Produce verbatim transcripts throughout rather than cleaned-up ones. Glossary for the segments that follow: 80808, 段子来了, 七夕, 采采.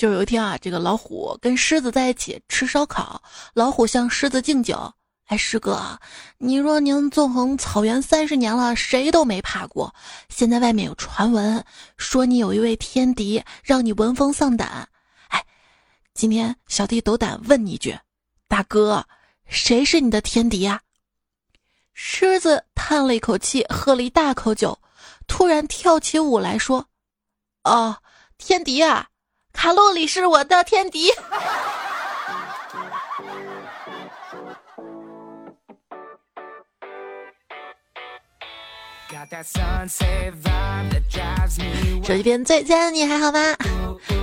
就有一天啊，这个老虎跟狮子在一起吃烧烤，老虎向狮子敬酒：哎，师哥，你说您纵横草原三十年了，谁都没怕过。现在外面有传闻，说你有一位天敌，让你闻风丧胆。哎，今天小弟斗胆问你一句，大哥，谁是你的天敌啊？狮子叹了一口气，喝了一大口酒，突然跳起舞来说：哦，天敌啊，卡路里是我的天敌。手机边最亲爱的你还好吗？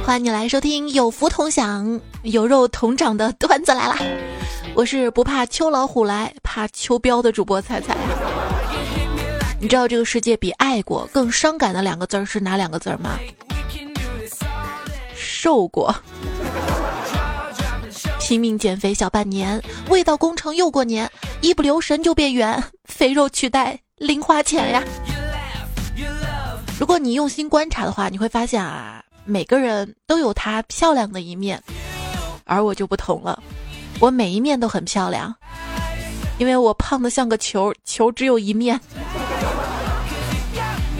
欢迎你来收听有福同享有肉同长的段子来了，我是不怕秋老虎来怕秋膘的主播菜菜。你知道这个世界比爱过更伤感的两个字是哪两个字吗？受过。拼命减肥小半年，味道工程又过年，一不留神就变圆，肥肉取代零花钱呀。如果你用心观察的话，你会发现啊，每个人都有他漂亮的一面，而我就不同了，我每一面都很漂亮，因为我胖得像个球，球只有一面。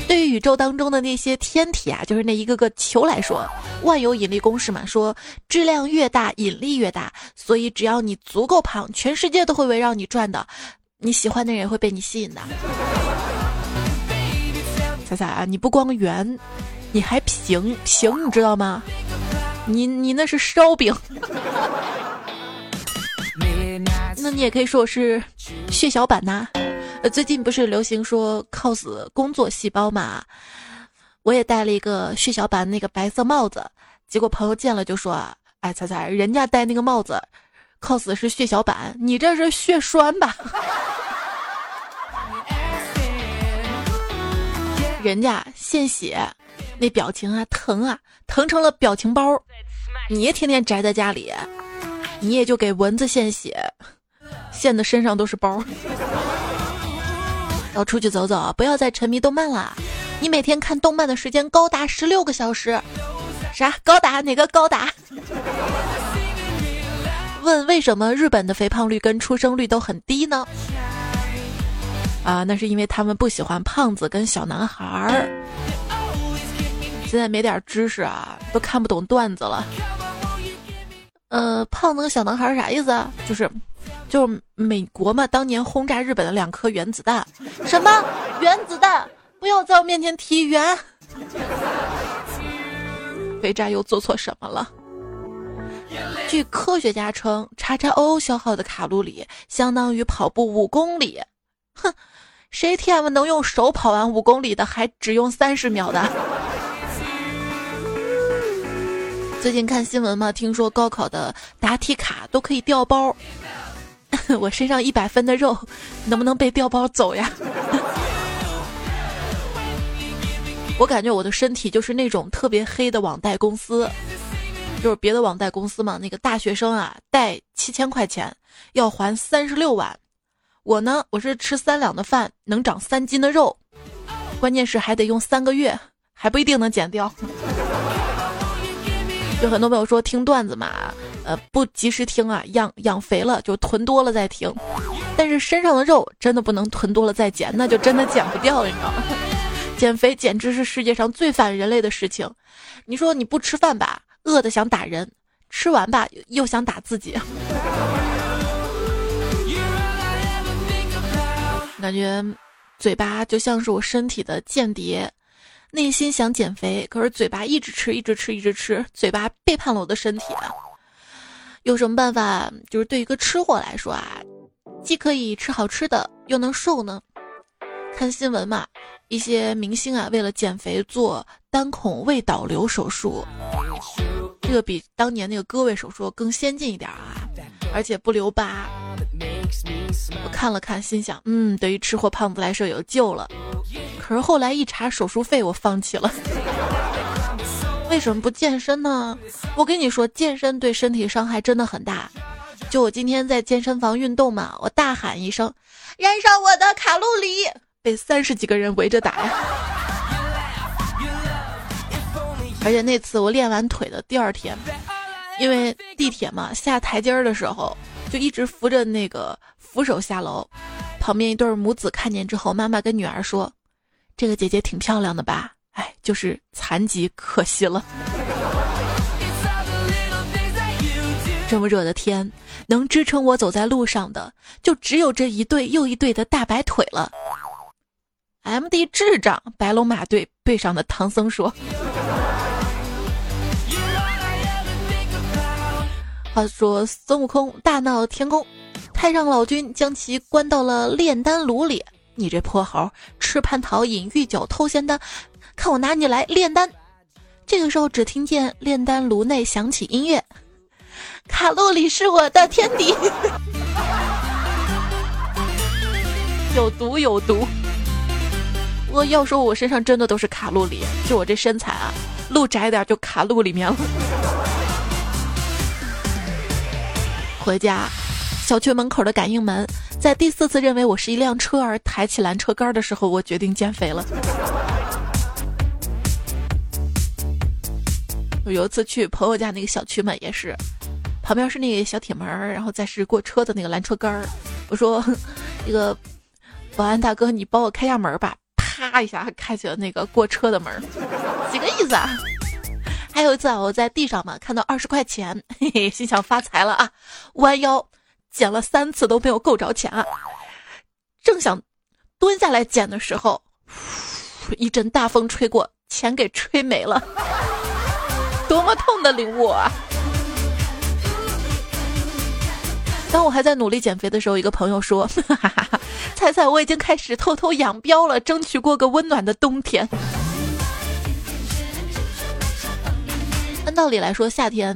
对于宇宙当中的那些天体啊，就是那一个个球来说，万有引力公式嘛，说质量越大引力越大，所以只要你足够胖，全世界都会围绕你转的，你喜欢的人会被你吸引的。彩彩啊，你不光圆，你还平平，你知道吗？你你那是烧饼。那你也可以说我是血小板呐、啊。呃，最近不是流行说 cos 工作细胞嘛？我也戴了一个血小板那个白色帽子，结果朋友见了就说：“哎，彩彩，人家戴那个帽子。”cos 是血小板，你这是血栓吧？人家献血，那表情啊疼啊，疼成了表情包。你也天天宅在家里，你也就给蚊子献血，献的身上都是包。要出去走走，不要再沉迷动漫了。你每天看动漫的时间高达十六个小时，啥高达？哪个高达？问为什么日本的肥胖率跟出生率都很低呢？啊，那是因为他们不喜欢胖子跟小男孩儿。现在没点知识啊，都看不懂段子了。呃，胖子跟小男孩啥意思啊？就是，就是美国嘛，当年轰炸日本的两颗原子弹。什么原子弹？不要在我面前提原。肥宅又做错什么了？据科学家称，叉叉 O 消耗的卡路里相当于跑步五公里。哼，谁 T M 能用手跑完五公里的，还只用三十秒的？最近看新闻嘛，听说高考的答题卡都可以调包。我身上一百分的肉，能不能被调包走呀？我感觉我的身体就是那种特别黑的网贷公司。就是别的网贷公司嘛，那个大学生啊，贷七千块钱要还三十六万。我呢，我是吃三两的饭能长三斤的肉，关键是还得用三个月，还不一定能减掉。就很多朋友说听段子嘛，呃，不及时听啊，养养肥了就囤多了再听，但是身上的肉真的不能囤多了再减，那就真的减不掉了，你知道吗？减肥简直是世界上最反人类的事情。你说你不吃饭吧？饿得想打人，吃完吧又想打自己，感觉嘴巴就像是我身体的间谍，内心想减肥，可是嘴巴一直吃一直吃一直吃，嘴巴背叛了我的身体啊！有什么办法？就是对一个吃货来说啊，既可以吃好吃的，又能瘦呢？看新闻嘛，一些明星啊，为了减肥做单孔胃导流手术。这个比当年那个割胃手术更先进一点啊，而且不留疤。我看了看，心想，嗯，对于吃货胖子来说有救了。可是后来一查手术费，我放弃了。为什么不健身呢？我跟你说，健身对身体伤害真的很大。就我今天在健身房运动嘛，我大喊一声：“燃烧我的卡路里！”被三十几个人围着打呀。而且那次我练完腿的第二天，因为地铁嘛，下台阶儿的时候就一直扶着那个扶手下楼，旁边一对母子看见之后，妈妈跟女儿说：“这个姐姐挺漂亮的吧？哎，就是残疾，可惜了。”这么热的天，能支撑我走在路上的，就只有这一对又一对的大白腿了。M D 智障，白龙马队背上的唐僧说。话说孙悟空大闹天宫，太上老君将其关到了炼丹炉里。你这泼猴，吃蟠桃饮御酒偷仙丹，看我拿你来炼丹！这个时候只听见炼丹炉内响起音乐，卡路里是我的天敌。有毒有毒！我要说我身上真的都是卡路里，就我这身材啊，路窄点就卡路里面了。回家，小区门口的感应门，在第四次认为我是一辆车而抬起缆车杆的时候，我决定减肥了。有一次去朋友家那个小区嘛，也是旁边是那个小铁门，然后再是过车的那个缆车杆，我说那个保安大哥，你帮我开下门吧，啪一下开启了那个过车的门，几个意思啊？还有一次啊，我在地上嘛，看到二十块钱，嘿嘿，心想发财了啊！弯腰捡了三次都没有够着钱啊！正想蹲下来捡的时候，一阵大风吹过，钱给吹没了，多么痛的领悟啊！当我还在努力减肥的时候，一个朋友说：“哈哈哈，彩彩，我已经开始偷偷养膘了，争取过个温暖的冬天。”按道理来说，夏天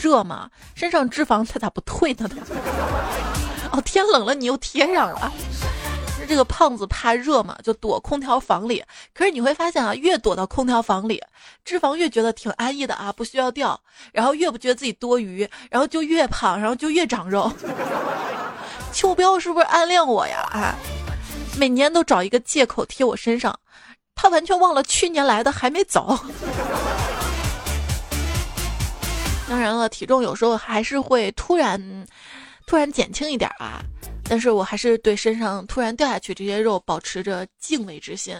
热嘛，身上脂肪它咋不退呢？哦，天冷了你又贴上了。这个胖子怕热嘛，就躲空调房里。可是你会发现啊，越躲到空调房里，脂肪越觉得挺安逸的啊，不需要掉，然后越不觉得自己多余，然后就越胖，然后就越长肉。秋膘是不是暗恋我呀？啊，每年都找一个借口贴我身上，他完全忘了去年来的还没走。当然了，体重有时候还是会突然突然减轻一点啊，但是我还是对身上突然掉下去这些肉保持着敬畏之心。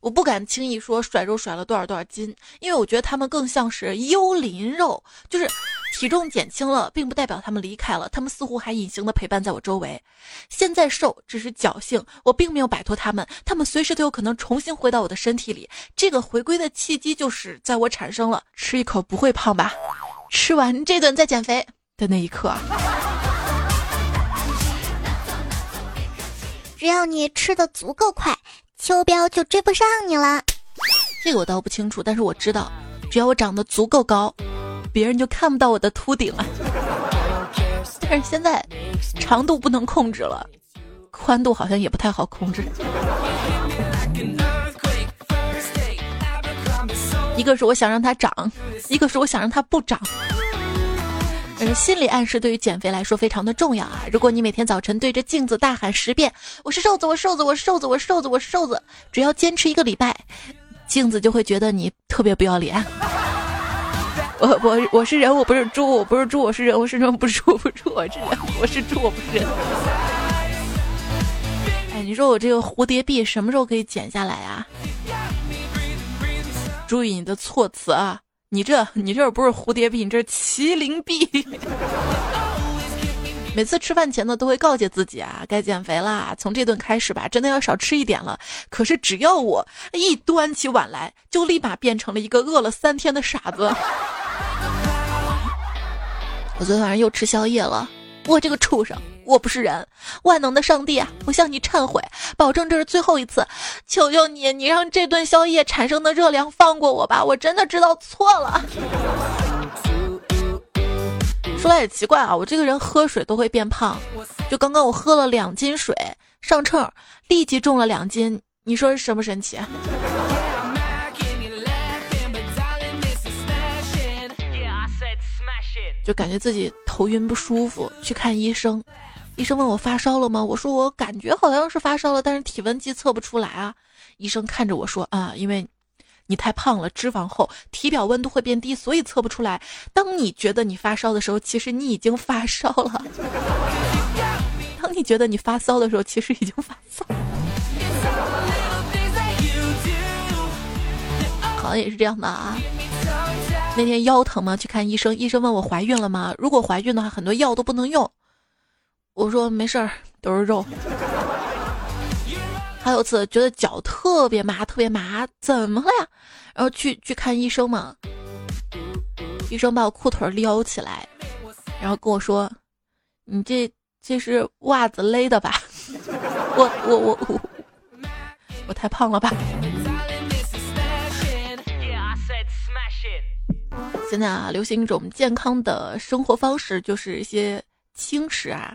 我不敢轻易说甩肉甩了多少多少斤，因为我觉得他们更像是幽灵肉，就是体重减轻了并不代表他们离开了，他们似乎还隐形的陪伴在我周围。现在瘦只是侥幸，我并没有摆脱他们，他们随时都有可能重新回到我的身体里。这个回归的契机就是在我产生了吃一口不会胖吧，吃完这顿再减肥的那一刻啊。只要你吃得足够快，秋膘就追不上你了。这个我倒不清楚，但是我知道，只要我长得足够高，别人就看不到我的秃顶了。但是现在长度不能控制了，宽度好像也不太好控制。一个是我想让它长，一个是我想让它不长。嗯，心理暗示对于减肥来说非常的重要啊！如果你每天早晨对着镜子大喊十遍“我是瘦子，我瘦子，我瘦子，我瘦子，我瘦子”，只要坚持一个礼拜，镜子就会觉得你特别不要脸。我我我是人，我不是猪，我不是猪，我是人，我是人，不是猪，不是猪，我是人，我是猪，我不是人。哎，你说我这个蝴蝶臂什么时候可以剪下来啊？注意你的措辞啊！你这你这不是蝴蝶臂，你这是麒麟臂。每次吃饭前呢，都会告诫自己啊，该减肥啦，从这顿开始吧，真的要少吃一点了。可是只要我一端起碗来，就立马变成了一个饿了三天的傻子。我昨天晚上又吃宵夜了，我这个畜生，我不是人！万能的上帝啊，我向你忏悔，保证这是最后一次，求求你，你让这顿宵夜产生的热量放过我吧，我真的知道错了。说来也奇怪啊，我这个人喝水都会变胖，就刚刚我喝了两斤水，上秤立即重了两斤，你说是神不神奇？就感觉自己头晕不舒服，去看医生。医生问我发烧了吗？我说我感觉好像是发烧了，但是体温计测不出来啊。医生看着我说啊，因为你太胖了，脂肪厚，体表温度会变低，所以测不出来。当你觉得你发烧的时候，其实你已经发烧了。当你觉得你发骚的时候，其实已经发骚。好像也是这样的啊。那天腰疼嘛，去看医生，医生问我怀孕了吗？如果怀孕的话，很多药都不能用。我说没事儿，都是肉。还有次觉得脚特别麻，特别麻，怎么了呀？然后去去看医生嘛，医生把我裤腿撩起来，然后跟我说：“你这这是袜子勒的吧？”我我我我我太胖了吧？现在啊，流行一种健康的生活方式，就是一些轻食啊，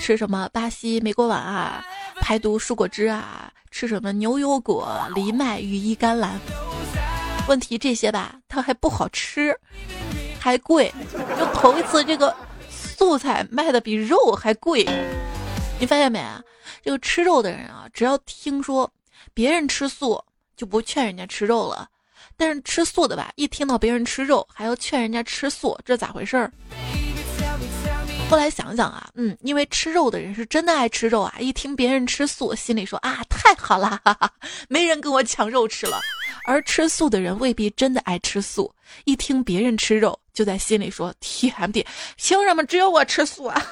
吃什么巴西莓果碗啊，排毒蔬果汁啊，吃什么牛油果、藜麦、羽衣甘蓝。问题这些吧，它还不好吃，还贵。就头一次这个素菜卖的比肉还贵，你发现没啊？这个吃肉的人啊，只要听说别人吃素，就不劝人家吃肉了。但是吃素的吧，一听到别人吃肉，还要劝人家吃素，这咋回事儿？后来想想啊，嗯，因为吃肉的人是真的爱吃肉啊，一听别人吃素，心里说啊，太好啦，哈哈，没人跟我抢肉吃了。而吃素的人未必真的爱吃素，一听别人吃肉，就在心里说 T M D， 凭什么只有我吃素啊？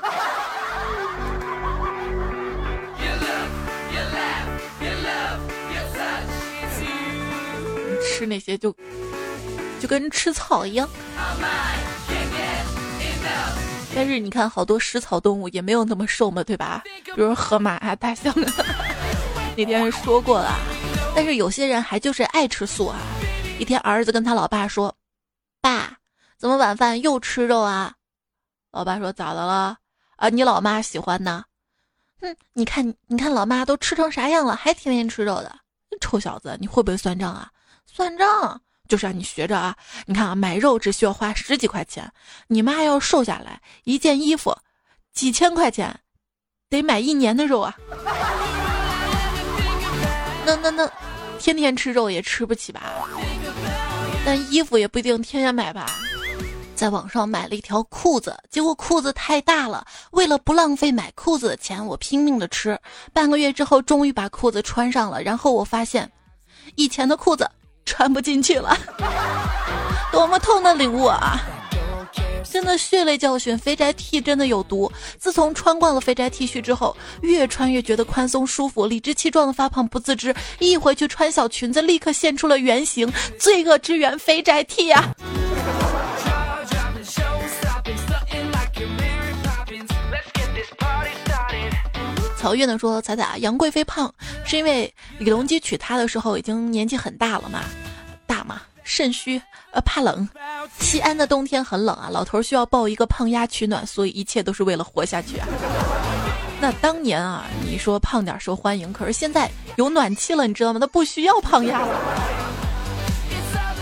吃那些就就跟吃草一样，但是你看好多食草动物也没有那么瘦嘛，对吧？比如河马啊、大象啊，那天说过了。但是有些人还就是爱吃素啊。一天儿子跟他老爸说：“爸，怎么晚饭又吃肉啊？”老爸说：“咋的了？啊，你老妈喜欢呢。”嗯，你看你看老妈都吃成啥样了，还天天吃肉的，臭小子，你会不会算账啊？算账就是让、啊、你学着啊！你看啊，买肉只需要花十几块钱，你妈要瘦下来，一件衣服几千块钱，得买一年的肉啊！那那那，天天吃肉也吃不起吧？但衣服也不一定天天买吧？在网上买了一条裤子，结果裤子太大了，为了不浪费买裤子的钱，我拼命的吃。半个月之后，终于把裤子穿上了，然后我发现，以前的裤子穿不进去了，多么痛的领悟啊！真的血泪教训，肥宅 T 真的有毒。自从穿惯了肥宅 T 恤之后，越穿越觉得宽松舒服，理直气壮的发胖不自知，一回去穿小裙子立刻现出了原形，罪恶之源肥宅 T 啊！曹月呢说：“彩彩，杨贵妃胖是因为李隆基娶她的时候已经年纪很大了嘛，大嘛，肾虚，呃，怕冷。西安的冬天很冷啊，老头需要抱一个胖丫取暖，所以一切都是为了活下去啊。那当年啊，你说胖点受欢迎，可是现在有暖气了，你知道吗？他不需要胖丫了。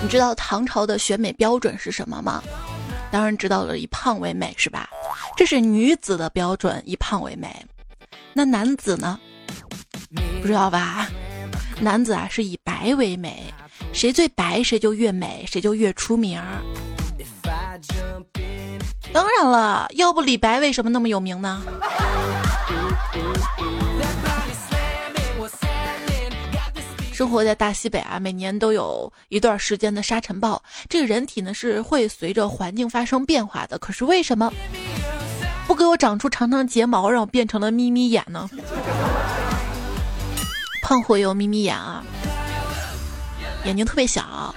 你知道唐朝的选美标准是什么吗？当然知道了，以胖为美是吧？这是女子的标准，以胖为美。”那男子呢？不知道吧？男子啊是以白为美，谁最白谁就越美，谁就越出名。当然了，要不李白为什么那么有名呢？生活在大西北啊，每年都有一段时间的沙尘暴。这个人体呢是会随着环境发生变化的，可是为什么不给我长出长长睫毛，让我变成了眯眯眼呢？胖虎有眯眯眼啊，眼睛特别小。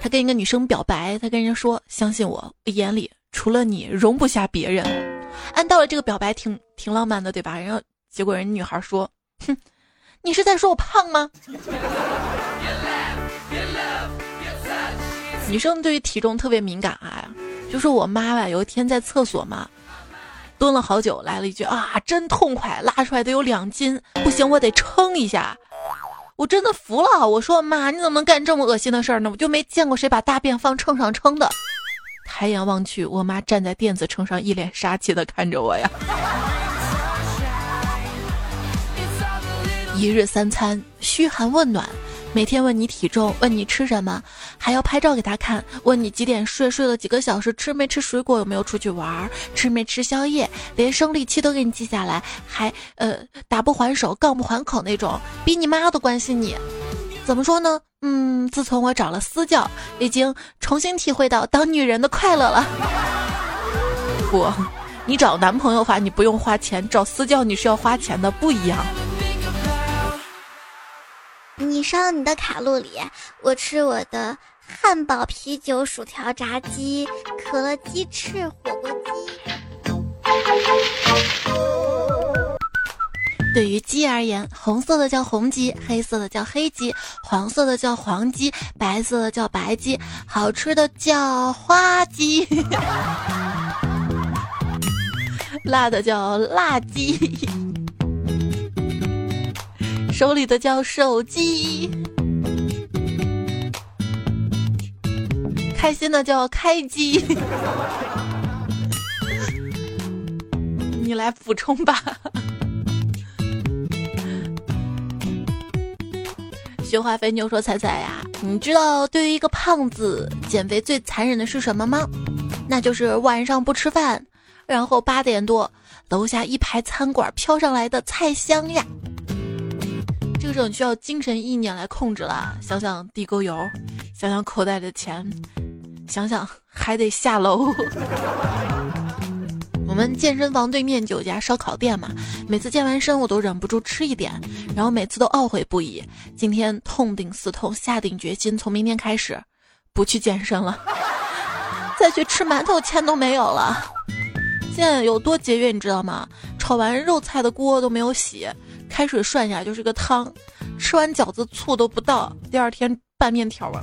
他跟一个女生表白，他跟人家说：“相信我，我眼里除了你容不下别人。”按道理这个表白挺挺浪漫的，对吧？然后结果人女孩说：“哼，你是在说我胖吗？”女生对于体重特别敏感啊，就说我妈吧，有一天在厕所嘛。蹲了好久，来了一句啊，真痛快！拉出来得有两斤，不行，我得称一下。我真的服了，我说妈，你怎么能干这么恶心的事儿呢？我就没见过谁把大便放秤上称的。抬眼望去，我妈站在电子秤上，一脸杀气的看着我呀。一日三餐，嘘寒问暖，每天问你体重，问你吃什么，还要拍照给他看，问你几点睡，睡了几个小时，吃没吃水果，有没有出去玩，吃没吃宵夜，连生理期都给你记下来，还呃打不还手，杠不还口那种，比你妈都关心你。怎么说呢？嗯，自从我找了私教，已经重新体会到当女人的快乐了。不，你找男朋友的话，你不用花钱；找私教你是要花钱的，不一样。你烧你的卡路里，我吃我的汉堡、啤酒、薯条、炸鸡、可乐、鸡翅、火锅鸡。对于鸡而言，红色的叫红鸡，黑色的叫黑鸡，黄色的叫黄鸡，白色的叫白鸡，好吃的叫花鸡，辣的叫辣鸡，手里的叫手鸡，开心的叫开鸡。你来补充吧。雪花肥牛说：“彩彩呀、啊，你知道对于一个胖子减肥最残忍的是什么吗？那就是晚上不吃饭，然后八点多楼下一排餐馆飘上来的菜香呀。这个时候你需要精神意念来控制了。想想地沟油，想想口袋的钱，想想还得下楼。我们健身房对面就有家烧烤店嘛，每次健完身我都忍不住吃一点，然后每次都懊悔不已。今天痛定思痛，下定决心，从明天开始不去健身了，再去吃馒头钱都没有了。现在有多节约你知道吗？炒完肉菜的锅都没有洗，开水涮下就是个汤，吃完饺子醋都不倒，第二天拌面条了。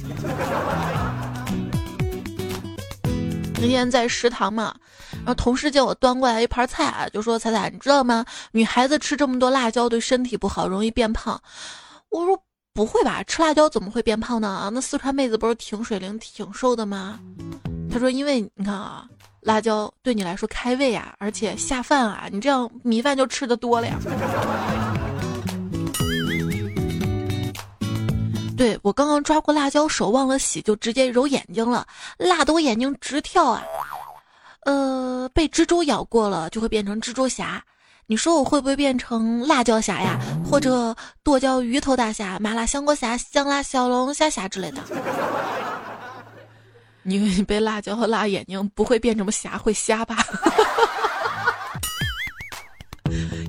那天在食堂嘛，然后同事见我端过来一盘菜啊，就说：“彩彩，你知道吗？女孩子吃这么多辣椒对身体不好，容易变胖。”我说：“不会吧，吃辣椒怎么会变胖呢？那四川妹子不是挺水灵、挺瘦的吗？”他说：“因为你看啊，辣椒对你来说开胃啊，而且下饭啊，你这样米饭就吃得多了呀。”对，我刚刚抓过辣椒，手忘了洗，就直接揉眼睛了，辣得我眼睛直跳啊！呃，被蜘蛛咬过了就会变成蜘蛛侠，你说我会不会变成辣椒侠呀？或者剁椒鱼头大侠、麻辣香锅侠、香辣小龙虾侠之类的？你以为你被辣椒和辣眼睛不会变成侠，会瞎吧？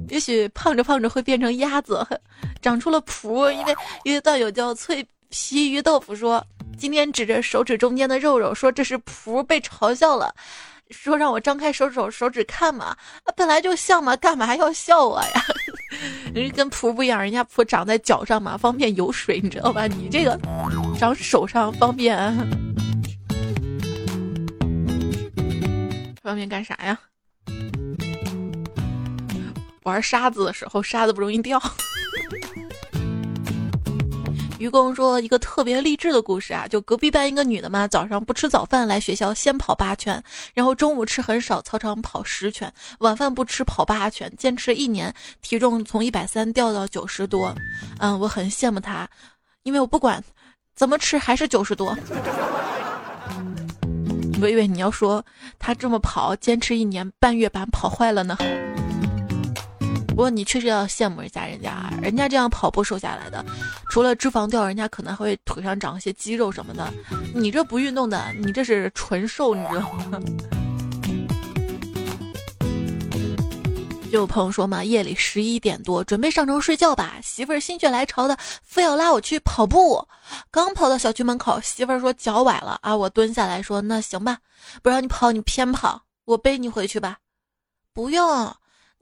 也许胖着胖着会变成鸭子，长出了蹼。因为因为段友叫脆皮鱼豆腐说，今天指着手指中间的肉肉说这是蹼，被嘲笑了，说让我张开手手手指看嘛、啊、本来就像嘛，干嘛还要笑我呀？人家跟蹼不一样，人家蹼长在脚上嘛，方便游水，你知道吧？你这个长手上方便方便干啥呀？玩沙子的时候，沙子不容易掉。愚公说一个特别励志的故事啊，就隔壁班一个女的嘛，早上不吃早饭来学校，先跑八圈，然后中午吃很少，操场跑十圈，晚饭不吃跑八圈，坚持一年，体重从一百三掉到九十多。嗯，我很羡慕她，因为我不管怎么吃还是九十多。我以为你要说她这么跑，坚持一年，半月板跑坏了呢。不过你确实要羡慕一下人家，人家这样跑步瘦下来的，除了脂肪掉，人家可能还会腿上长一些肌肉什么的。你这不运动的，你这是纯瘦，你知道吗？就有朋友说嘛，夜里十一点多准备上床睡觉吧，媳妇儿心血来潮的非要拉我去跑步。刚跑到小区门口，媳妇儿说脚崴了啊，我蹲下来说那行吧，不让你跑你偏跑，我背你回去吧。不用。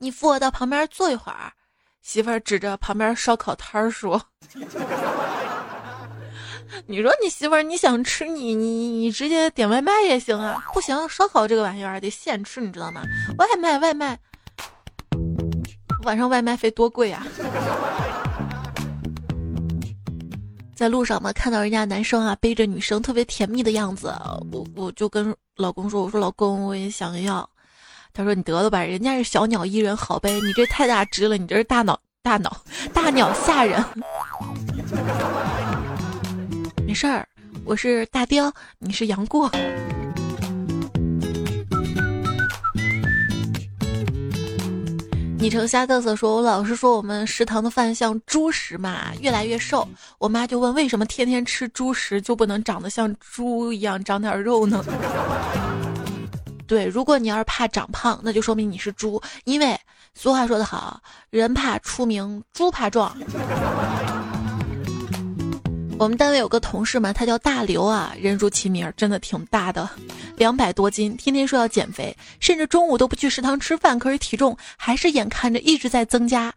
你扶我到旁边坐一会儿，媳妇儿指着旁边烧烤摊儿说：“你说你媳妇儿你想吃你你你直接点外卖也行啊，不行，烧烤这个玩意儿得现吃，你知道吗？外卖外卖，晚上外卖费多贵啊！”在路上嘛，看到人家男生啊背着女生特别甜蜜的样子，我我就跟老公说：“我说老公，我也想要。”他说：“你得了吧，人家是小鸟依人好呗，你这太大只了，你这是大脑大脑大鸟吓人。”没事儿，我是大雕，你是杨过。你成瞎嘚瑟说，我老师说我们食堂的饭像猪食嘛，越来越瘦。我妈就问为什么天天吃猪食就不能长得像猪一样长点肉呢？对，如果你要是怕长胖，那就说明你是猪，因为俗话说得好，人怕出名，猪怕壮。我们单位有个同事嘛，他叫大刘啊，人如其名，真的挺大的，两百多斤，天天说要减肥，甚至中午都不去食堂吃饭，可是体重还是眼看着一直在增加。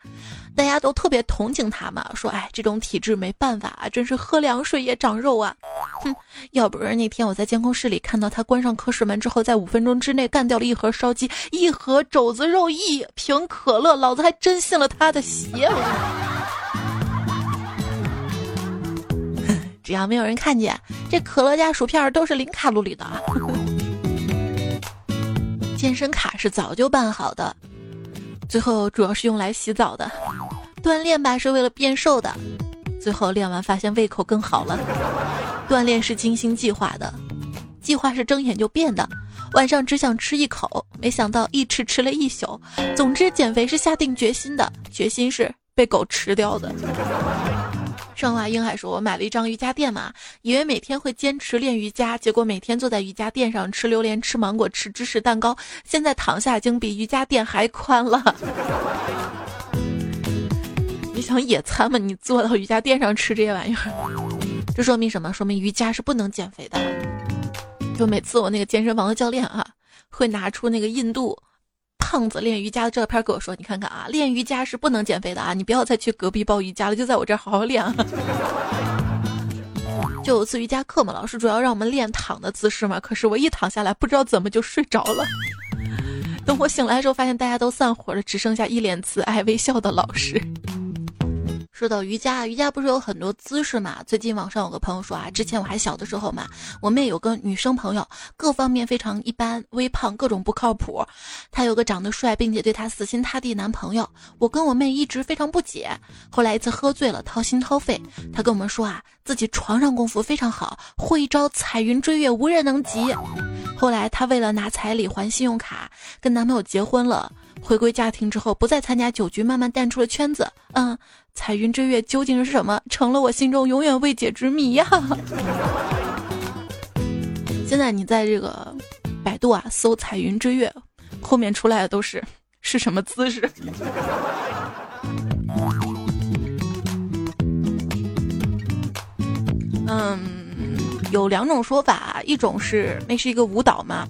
大家都特别同情他嘛，说哎，这种体质没办法啊，真是喝凉水也长肉啊。哼，要不是那天我在监控室里看到他关上科室门之后，在五分钟之内干掉了一盒烧鸡、一盒肘子肉、一瓶可乐，老子还真信了他的邪。只要没有人看见，这可乐加薯片都是零卡路里的啊。健身卡是早就办好的，最后主要是用来洗澡的。锻炼吧是为了变瘦的，最后练完发现胃口更好了。锻炼是精心计划的，计划是睁眼就变的。晚上只想吃一口，没想到一吃吃了一宿。总之减肥是下定决心的，决心是被狗吃掉的。上华英还说，我买了一张瑜伽垫嘛，以为每天会坚持练瑜伽，结果每天坐在瑜伽垫上吃榴莲、吃芒果、吃芝士蛋糕，现在躺下已经比瑜伽垫还宽了。你想野餐吗？你坐到瑜伽垫上吃这些玩意儿，这说明什么？说明瑜伽是不能减肥的。就每次我那个健身房的教练啊，会拿出那个印度胖子练瑜伽的照片给我说，你看看啊，练瑜伽是不能减肥的啊，你不要再去隔壁报瑜伽了，就在我这儿好好练啊。就有次瑜伽课嘛，老师主要让我们练躺的姿势嘛，可是我一躺下来不知道怎么就睡着了。等我醒来的时候发现大家都散伙了，只剩下一脸慈爱微笑的老师。说到瑜伽，瑜伽不是有很多姿势嘛？最近网上有个朋友说啊，之前我还小的时候嘛，我妹有个女生朋友，各方面非常一般，微胖，各种不靠谱。她有个长得帅并且对她死心塌地男朋友，我跟我妹一直非常不解。后来一次喝醉了，掏心掏肺，她跟我们说啊，自己床上功夫非常好，会一招彩云追月，无人能及。后来她为了拿彩礼还信用卡，跟男朋友结婚了。回归家庭之后，不再参加酒局，慢慢淡出了圈子。嗯，彩云追月究竟是什么，成了我心中永远未解之谜呀、啊！现在你在这个百度啊搜彩云追月，后面出来的都是是什么姿势？嗯，有两种说法，一种是那是一个舞蹈嘛，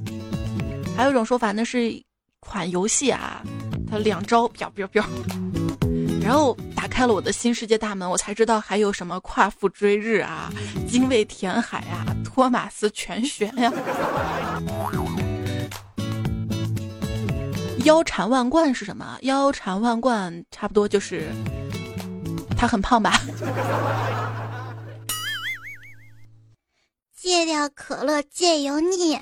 还有一种说法那是款游戏啊，它两招表表表，然后打开了我的新世界大门，我才知道还有什么夸父追日啊、精卫填海啊、托马斯全旋呀、啊、腰缠万贯是什么？腰缠万贯差不多就是他很胖吧。戒掉可乐，戒油腻，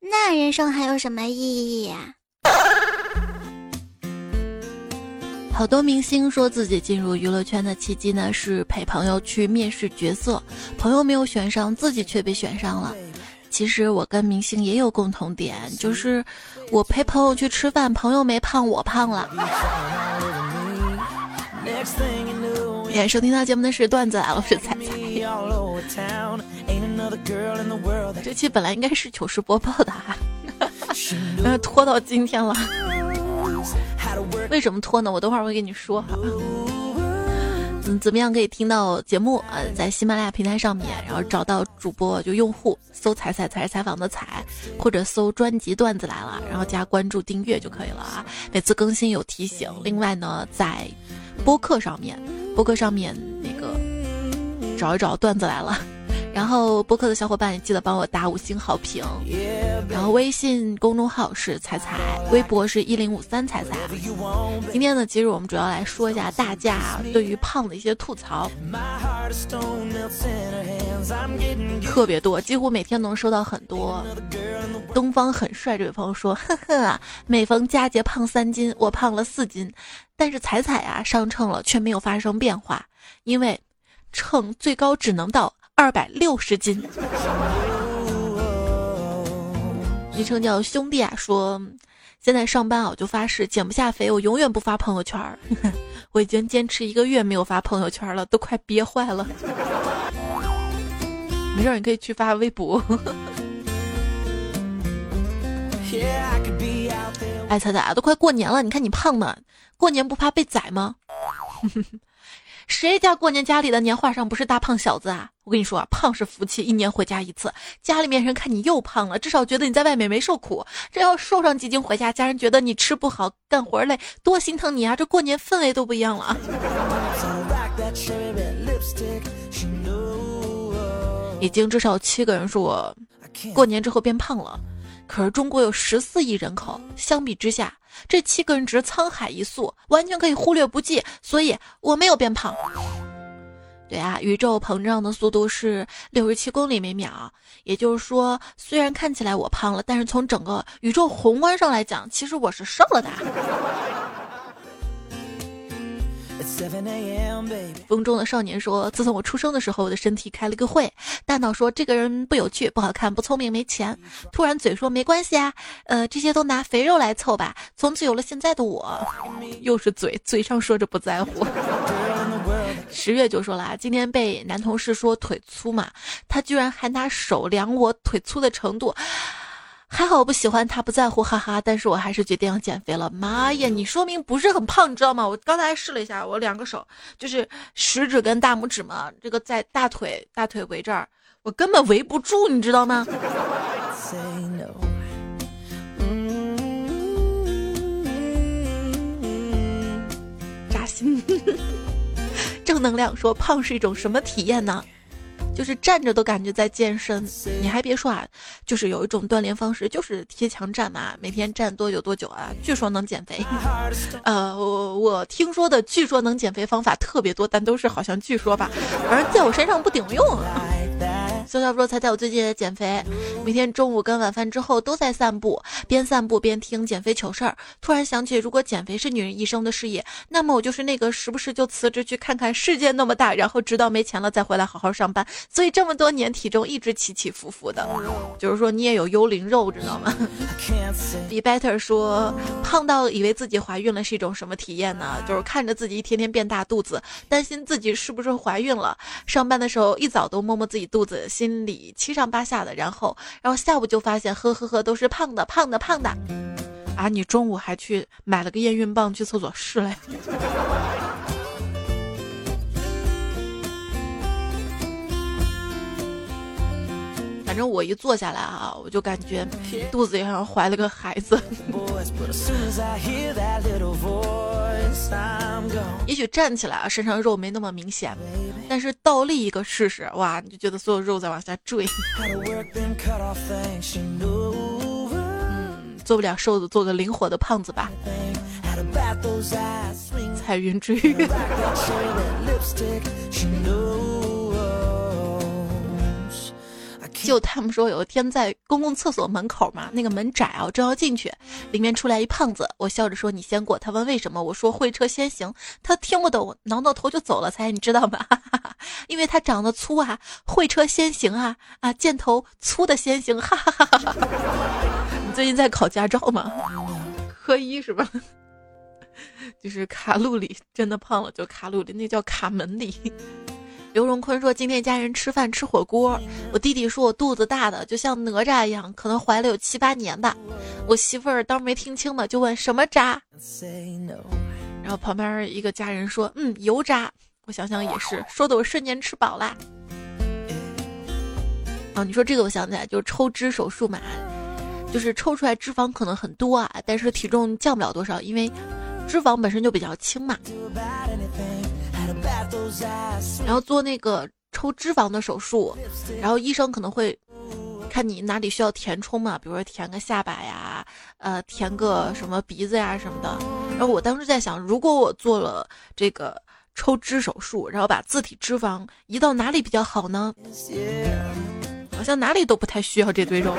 那人生还有什么意义啊？好多明星说自己进入娱乐圈的契机呢，是陪朋友去面试角色，朋友没有选上，自己却被选上了。其实我跟明星也有共同点，就是我陪朋友去吃饭，朋友没胖，我胖了。也收听到节目的是段子，我是彩彩。这期本来应该是糗事播报的啊，然后拖到今天了。为什么拖呢？我等会儿会跟你说好吧。嗯，怎么样可以听到节目啊、呃？在喜马拉雅平台上面，然后找到主播就用户搜“采采才是采访的采”，或者搜专辑“段子来了”，然后加关注订阅就可以了啊。每次更新有提醒。另外呢，在播客上面，播客上面那个找一找“段子来了”。然后播客的小伙伴也记得帮我打五星好评，然后微信公众号是彩彩，微博是一零五三彩彩。今天呢，其实我们主要来说一下大家对于胖的一些吐槽，特别多，几乎每天能收到很多。东方很帅这位朋友说，呵呵啊，每逢佳节胖三斤，我胖了四斤，但是彩彩啊上秤了却没有发生变化，因为秤最高只能到二百六十斤。昵称叫兄弟啊，说现在上班啊，我就发誓减不下肥，我永远不发朋友圈。我已经坚持一个月没有发朋友圈了，都快憋坏了。没事，你可以去发微博。哎，彩彩，都快过年了，你看你胖的，过年不怕被宰吗？谁家过年家里的年画上不是大胖小子啊？我跟你说啊，胖是福气，一年回家一次。家里面人看你又胖了，至少觉得你在外面没受苦。这要瘦上几斤回家，家人觉得你吃不好，干活累，多心疼你啊！这过年氛围都不一样了啊。已经至少七个人说我过年之后变胖了。可是中国有十四亿人口，相比之下，这七个人只沧海一粟，完全可以忽略不计。所以我没有变胖。对啊，宇宙膨胀的速度是六十七公里每秒，也就是说，虽然看起来我胖了，但是从整个宇宙宏观上来讲，其实我是瘦了的。风中的少年说，自从我出生的时候，我的身体开了个会，大脑说这个人不有趣、不好看、不聪明、没钱，突然嘴说没关系啊，呃，这些都拿肥肉来凑吧，从此有了现在的我。又是嘴，嘴上说着不在乎。十月就说了，今天被男同事说腿粗嘛，他居然还拿手量我腿粗的程度，还好不喜欢他，不在乎，哈哈！但是我还是决定要减肥了。妈呀，你说明不是很胖，你知道吗？我刚才试了一下，我两个手就是食指跟大拇指嘛，这个在大腿大腿围这儿，我根本围不住，你知道吗？扎心！正能量说，胖是一种什么体验呢？就是站着都感觉在健身，你还别说啊，就是有一种锻炼方式，就是贴墙站嘛，每天站多久多久啊，据说能减肥。呃，我我听说的，据说能减肥方法特别多，但都是好像据说吧，反正在我身上不顶用啊。小小说才在我最近的减肥，每天中午跟晚饭之后都在散步，边散步边听减肥糗事儿。突然想起，如果减肥是女人一生的事业，那么我就是那个时不时就辞职去看看世界那么大，然后直到没钱了再回来好好上班。所以这么多年体重一直起起伏伏的，就是说你也有幽灵肉，知道吗？ Be Better 说，胖到以为自己怀孕了是一种什么体验呢？就是看着自己一天天变大肚子，担心自己是不是怀孕了。上班的时候一早都摸摸自己肚子，心里七上八下的，然后然后下午就发现呵呵呵都是胖的胖的胖的啊！你中午还去买了个验孕棒去厕所试了。反正我一坐下来啊，我就感觉肚子也像怀了个孩子。也许站起来啊，身上肉没那么明显，但是倒立一个试试，哇，你就觉得所有肉在往下坠。嗯，做不了瘦子，做个灵活的胖子吧。彩云追月。就他们说有一天在公共厕所门口嘛，那个门窄啊，我正要进去，里面出来一胖子，我笑着说你先过，他问为什么，我说会车先行，他听不懂，我挠挠头就走了，才你知道吗？因为他长得粗啊，会车先行啊，啊箭头粗的先行，哈哈哈哈。你最近在考驾照吗？科一是吧？就是卡路里，真的胖了就卡路里，那叫卡门里。刘荣坤说，今天一家人吃饭吃火锅，我弟弟说我肚子大的就像哪吒一样，可能怀了有七八年吧。我媳妇儿当没听清嘛，就问什么渣，然后旁边一个家人说嗯油渣，我想想也是，说的我瞬间吃饱啦。啊，你说这个我想起来，就是抽脂手术嘛，就是抽出来脂肪可能很多啊，但是体重降不了多少，因为脂肪本身就比较轻嘛。然后做那个抽脂肪的手术，然后医生可能会看你哪里需要填充嘛，比如说填个下巴呀，呃，填个什么鼻子呀什么的。然后我当时在想，如果我做了这个抽脂手术，然后把自体脂肪移到哪里比较好呢？好像哪里都不太需要这堆肉，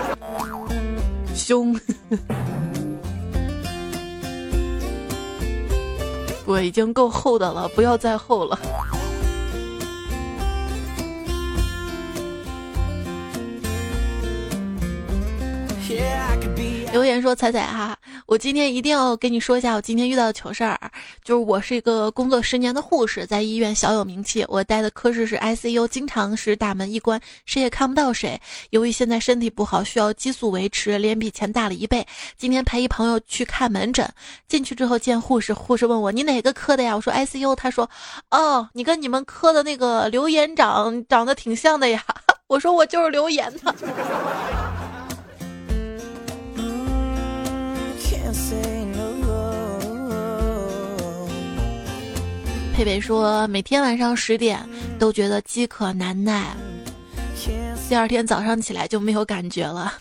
胸。我已经够厚的了，不要再厚了。然说彩彩哈，我今天一定要跟你说一下我今天遇到的糗事儿。就是我是一个工作十年的护士，在医院小有名气，我待的科室是 I C U， 经常是大门一关谁也看不到谁。由于现在身体不好，需要激素维持，脸比以前大了一倍。今天陪一朋友去看门诊，进去之后见护士，护士问我你哪个科的呀？我说 I C U， 他说哦，你跟你们科的那个刘岩长长得挺像的呀。我说我就是刘岩的。佩佩说每天晚上十点都觉得饥渴难耐，第二天早上起来就没有感觉了。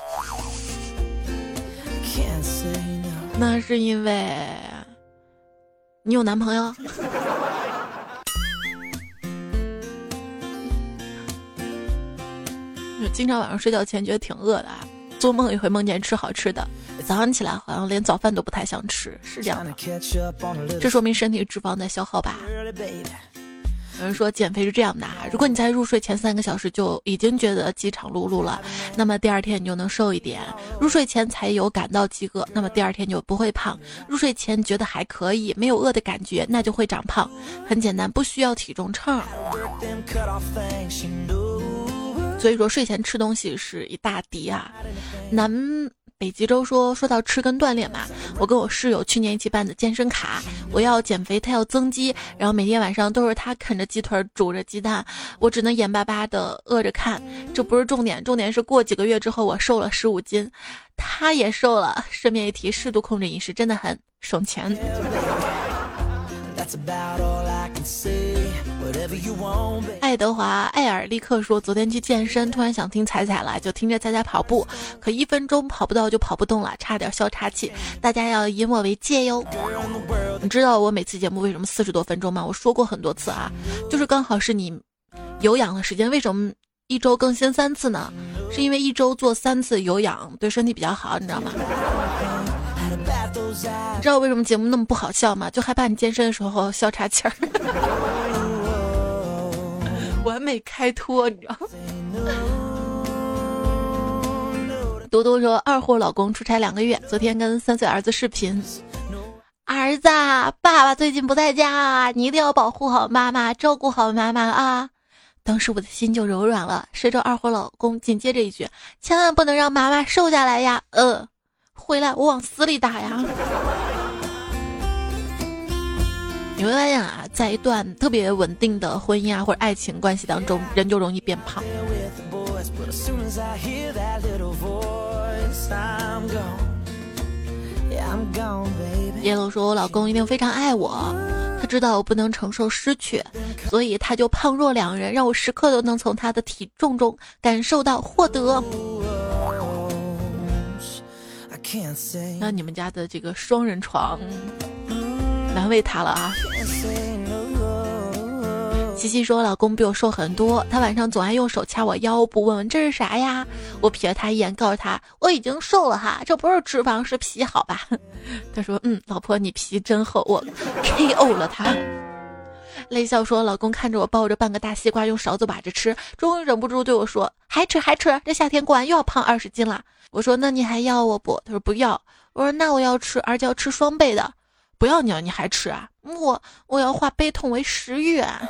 那是因为你有男朋友。经常晚上睡觉前觉得挺饿的，做梦也会梦见吃好吃的，早上起来好像连早饭都不太想吃，是这样的。这说明身体脂肪在消耗吧。有人说减肥是这样的，如果你在入睡前三个小时就已经觉得饥肠辘辘了，那么第二天你就能瘦一点。入睡前才有感到饥饿，那么第二天就不会胖。入睡前觉得还可以，没有饿的感觉，那就会长胖。很简单，不需要体重秤。所以说睡前吃东西是一大敌啊。南北极洲说说到吃跟锻炼嘛，我跟我室友去年一起办的健身卡，我要减肥，他要增肌，然后每天晚上都是他啃着鸡腿煮着鸡蛋，我只能眼巴巴的饿着看。这不是重点，重点是过几个月之后我瘦了十五斤，他也瘦了。顺便一提，适度控制饮食真的很省钱。爱德华艾尔立刻说昨天去健身，突然想听彩彩了，就听着彩彩跑步，可一分钟跑不到就跑不动了，差点消岔气，大家要以我为戒哟。你知道我每次节目为什么四十多分钟吗？我说过很多次啊，就是刚好是你有氧的时间。为什么一周更新三次呢？是因为一周做三次有氧对身体比较好，你知道吗？你知道为什么节目那么不好笑吗？就害怕你健身的时候笑岔气儿。完美开脱，你知道。多多说二货老公出差两个月，昨天跟三岁儿子视频，儿子爸爸最近不在家啊，你一定要保护好妈妈，照顾好妈妈啊。当时我的心就柔软了。随着二货老公紧接着一句，千万不能让妈妈瘦下来呀，呃回来我往死里打呀。你会发现啊，在一段特别稳定的婚姻啊或者爱情关系当中，人就容易变胖。叶露说我老公一定非常爱我，他知道我不能承受失去，所以他就胖若两人，让我时刻都能从他的体重中感受到获得。那你们家的这个双人床难为他了啊。西西说老公比我瘦很多，他晚上总爱用手掐我腰部，问问这是啥呀。我瞥他一眼，告诉他我已经瘦了哈，这不是脂肪是皮好吧。他说嗯，老婆你皮真厚。我 K O 了他。泪笑说老公看着我抱着半个大西瓜用勺子把着吃，终于忍不住对我说还吃还吃，这夏天过完又要胖二十斤了。我说那你还要我不？他说不要。我说那我要吃，而且要吃双倍的。不要你要你还吃啊？我我要化悲痛为食欲啊！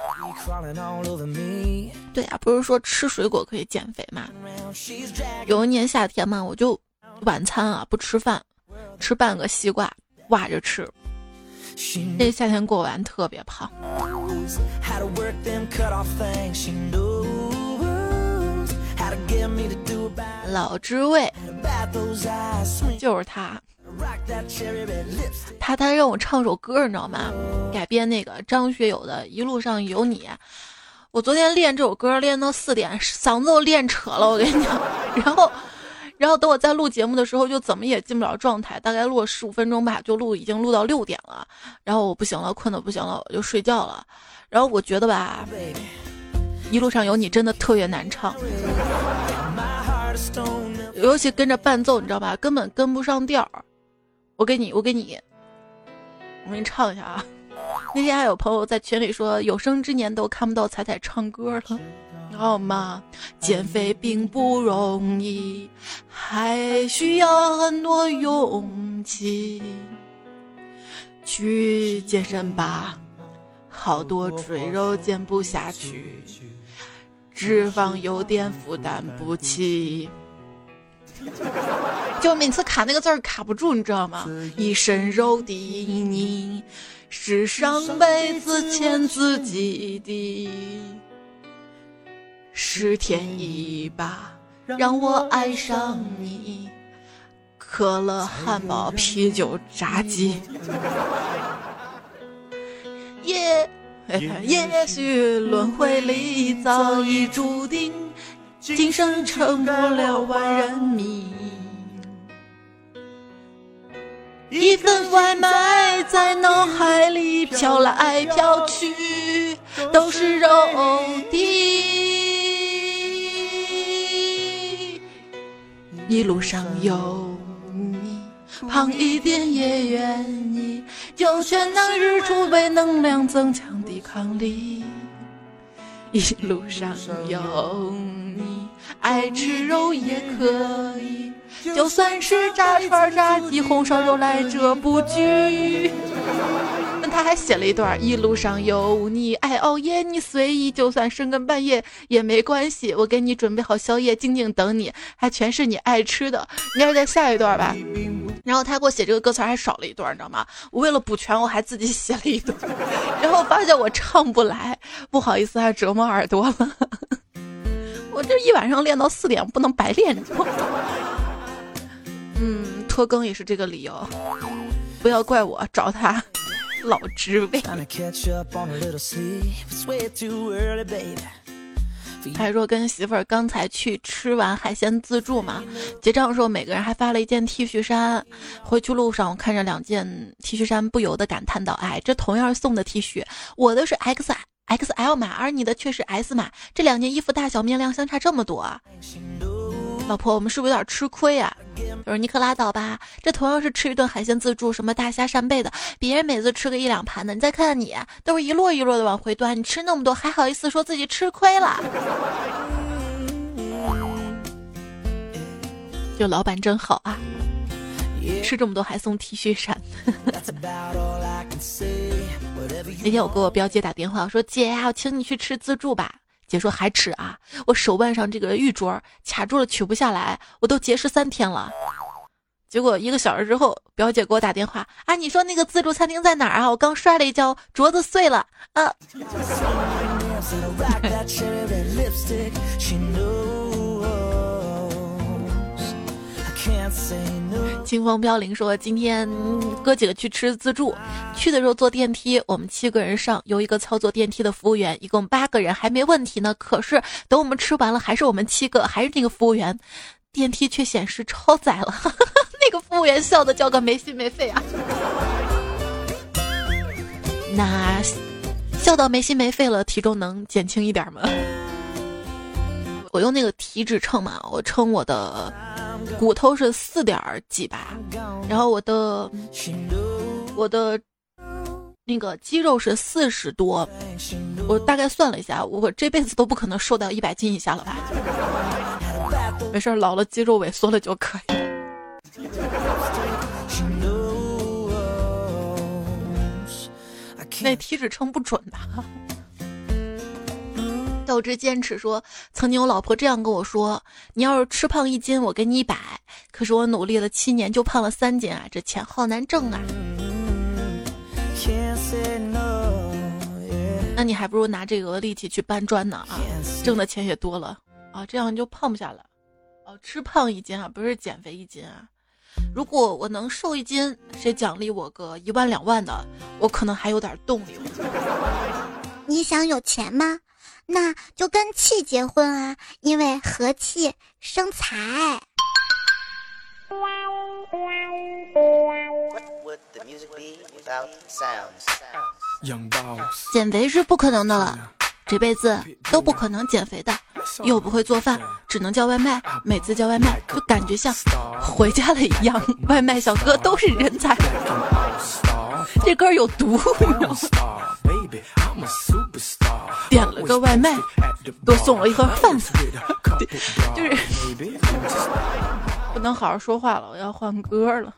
对啊，不是说吃水果可以减肥吗？有一年夏天嘛，我就晚餐啊不吃饭，吃半个西瓜挖着吃，那夏天过完特别胖。老知味就是他，他他让我唱首歌你知道吗？改编那个张学友的《一路上有你》。我昨天练这首歌练到四点，嗓子都练扯了，我跟你讲。然后然后等我在录节目的时候就怎么也进不了状态，大概录了十五分钟吧，就录已经录到六点了，然后我不行了，困得不行了，我就睡觉了。然后我觉得吧，一路上有你真的特别难唱，尤其跟着伴奏你知道吧，根本跟不上调。我给你我给你我给你唱一下啊。那天还有朋友在群里说，有生之年都看不到彩彩唱歌了，好吗？减肥并不容易，还需要很多勇气。去健身吧，好多赘肉减不下去，脂肪有点负担不起。就每次卡那个字儿卡不住，你知道吗？一身肉的你，是上辈子欠自己的，十天一把让我爱上你，可乐、汉堡、啤酒、炸鸡。也也许轮回里早已注定，今生成不了万人迷。一份外卖在脑海里飘来飘去，都是肉体。一路上有你，胖一点也愿意，有全能日储备能量，增强抵抗力。一路上有你，爱吃肉也可以，就算是炸串、炸鸡、红烧肉来者不拒。那他还写了一段：一路上有你，爱熬夜你随意，就算深更半夜也没关系，我给你准备好宵夜，静静等你，还全是你爱吃的。应该是在下一段吧。然后他给我写这个歌词还少了一段，你知道吗？我为了补全，我还自己写了一段，然后发现我唱不来，不好意思，还折磨耳朵了。我这一晚上练到四点，不能白练着。嗯，拖更也是这个理由，不要怪我，找他老职位。还说跟媳妇儿刚才去吃完海鲜自助嘛，结账的时候每个人还发了一件 T 恤衫。回去路上我看着两件 T 恤衫，不由得感叹到：哎，这同样送的 T 恤，我的是 X X L 码，而你的却是 S 码，这两件衣服大小面料相差这么多啊！老婆，我们是不是有点吃亏呀、啊？就是你可拉倒吧，这同样是吃一顿海鲜自助，什么大虾扇贝的，别人每次吃个一两盘的，你再看看你，都是一摞一摞的往回端，你吃那么多，还好意思说自己吃亏了？就老板真好啊，吃这么多还送 T 恤衫。那天我给我表姐打电话，我说姐呀、啊，我请你去吃自助吧。姐说还吃啊，我手腕上这个玉镯卡住了取不下来，我都节食三天了。结果一个小时之后，表姐给我打电话啊，你说那个自助餐厅在哪儿啊？我刚摔了一跤，镯子碎了啊。清风飘零说，今天哥几个去吃自助，去的时候坐电梯，我们七个人上，由一个操作电梯的服务员，一共八个人还没问题呢。可是等我们吃完了，还是我们七个，还是那个服务员，电梯却显示超载了。那个服务员笑得叫个没心没肺啊！那笑到没心没肺了，体重能减轻一点吗？我用那个体脂秤嘛，我称我的骨头是四点几吧，然后我的我的那个肌肉是四十多，我大概算了一下，我这辈子都不可能瘦到一百斤以下了吧？没事，老了肌肉萎缩了就可以了。那体脂秤不准吧？斗志坚持说，曾经我老婆这样跟我说，你要是吃胖一斤我给你一百，可是我努力了七年就胖了三斤啊，这钱好难挣啊。No, yeah. 那你还不如拿这个力气去搬砖呢啊，挣的钱也多了啊，这样你就胖不下来。哦，吃胖一斤啊，不是减肥一斤啊。如果我能瘦一斤，谁奖励我个一万两万的，我可能还有点动力。你想有钱吗？那就跟气结婚啊，因为和气生财。减肥是不可能的了，这辈子都不可能减肥的，又不会做饭，只能叫外卖，每次叫外卖就感觉像回家了一样，外卖小哥都是人才。这歌有毒。点了个外卖，多送了一盒饭菜，就是不能好好说话了，我要换歌了。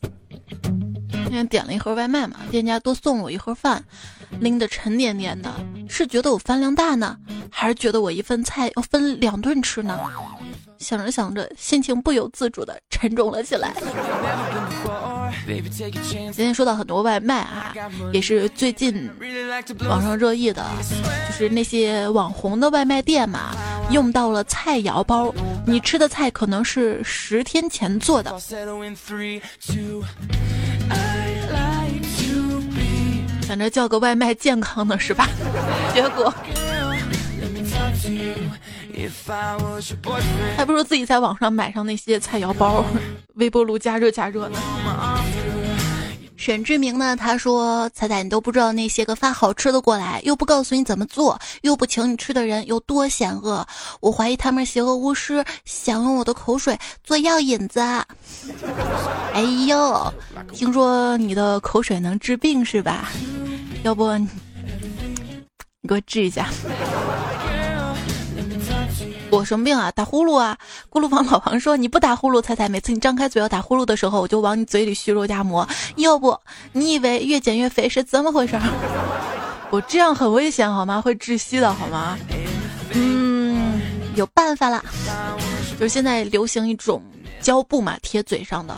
今天点了一盒外卖嘛，店家多送了我一盒饭，拎得沉甸甸的，是觉得我饭量大呢，还是觉得我一份菜要分两顿吃呢？想着想着，心情不由自主的沉重了起来。今天说到很多外卖啊，也是最近网上热议的，就是那些网红的外卖店嘛，用到了菜肴包，你吃的菜可能是十天前做的。想着叫个外卖健康的是吧？结果还不如自己在网上买上那些菜肴包，微波炉加热加热呢。沈志明呢，他说彩彩你都不知道那些个发好吃的过来，又不告诉你怎么做，又不请你吃的人有多险恶，我怀疑他们邪恶巫师想用我的口水做药引子。哎呦，听说你的口水能治病是吧？要不你给我治一下。我什么病啊？打呼噜啊！咕噜房老王说你不打呼噜，彩彩每次你张开嘴要打呼噜的时候，我就往你嘴里吸肉夹馍。要不你以为越减越肥是怎么回事？我这样很危险好吗？会窒息的好吗？嗯，有办法啦，就是现在流行一种胶布嘛，贴嘴上的，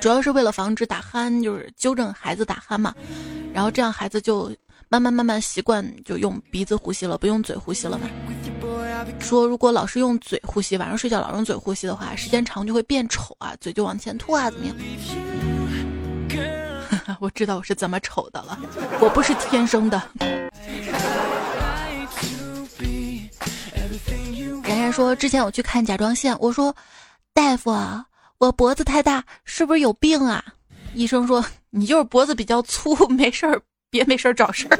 主要是为了防止打鼾，就是纠正孩子打鼾嘛，然后这样孩子就慢慢慢慢习惯就用鼻子呼吸了，不用嘴呼吸了嘛。说如果老是用嘴呼吸，晚上睡觉老用嘴呼吸的话，时间长就会变丑啊，嘴就往前吐啊，怎么样？我知道我是怎么丑的了，我不是天生的。然然说之前我去看甲状腺，我说大夫啊，我脖子太大是不是有病啊？医生说你就是脖子比较粗，没事儿别没事儿找事儿。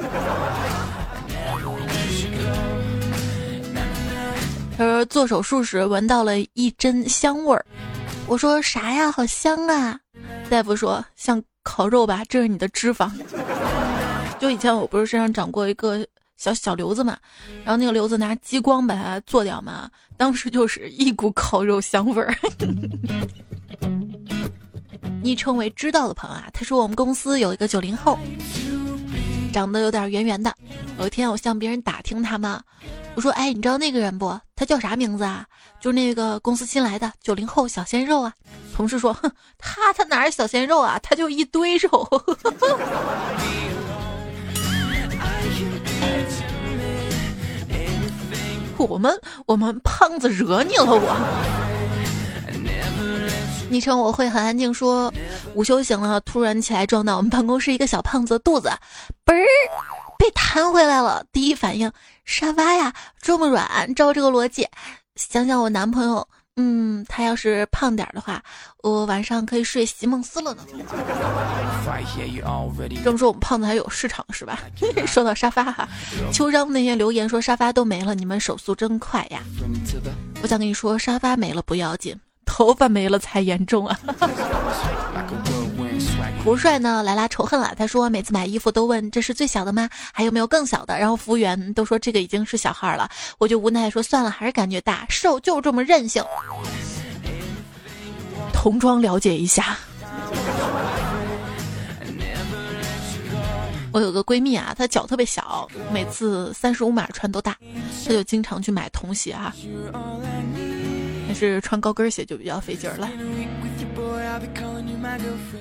他说做手术时闻到了一针香味儿，我说啥呀，好香啊！大夫说像烤肉吧，这是你的脂肪。就以前我不是身上长过一个小小瘤子嘛，然后那个瘤子拿激光把它做掉嘛，当时就是一股烤肉香味儿。昵称为知道的朋友啊，他说我们公司有一个九零后，长得有点圆圆的。有一天我向别人打听他嘛，我说哎，你知道那个人不？他叫啥名字啊？就是那个公司新来的九零后小鲜肉啊。同事说，哼，他他哪是小鲜肉啊？他就一堆肉。我们我们胖子惹你了我。昵称我会很安静说，午休醒了，突然起来撞到我们办公室一个小胖子的肚子，嘣儿被弹回来了。第一反应沙发呀，这么软，照这个逻辑，想想我男朋友，嗯，他要是胖点的话，我晚上可以睡席梦思了呢。这么说我们胖子还有市场是吧？说到沙发哈，秋张那些留言说沙发都没了，你们手速真快呀。我想跟你说，沙发没了不要紧，头发没了才严重啊。胡帅呢来拉仇恨了，他说每次买衣服都问这是最小的吗？还有没有更小的？然后服务员都说这个已经是小号了，我就无奈说算了，还是感觉大，瘦就是这么任性。童装了解一下。我有个闺蜜啊，她脚特别小，每次三十五码穿都大，她就经常去买童鞋啊，是穿高跟鞋就比较费劲儿了。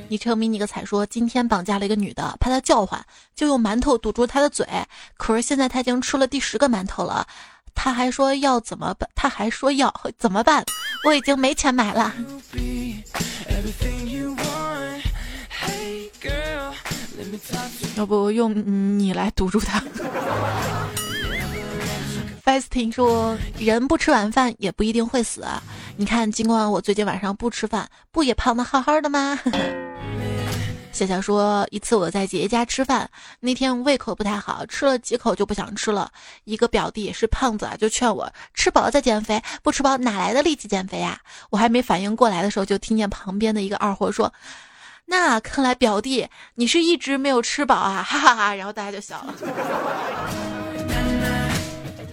你称迷你个彩说，今天绑架了一个女的，怕她叫唤，就用馒头堵住她的嘴。可是现在她已经吃了第十个馒头了，她还说要怎么办？她还说要怎么办？我已经没钱买了。要不用你来堵住她？Fasting 说，人不吃晚饭也不一定会死，你看尽管我最近晚上不吃饭，不也胖得好好的吗？夏夏说，一次我在姐姐家吃饭，那天胃口不太好，吃了几口就不想吃了，一个表弟是胖子啊，就劝我吃饱再减肥，不吃饱哪来的力气减肥啊？我还没反应过来的时候，就听见旁边的一个二货说，那看来表弟你是一直没有吃饱啊，哈哈哈！然后大家就笑了。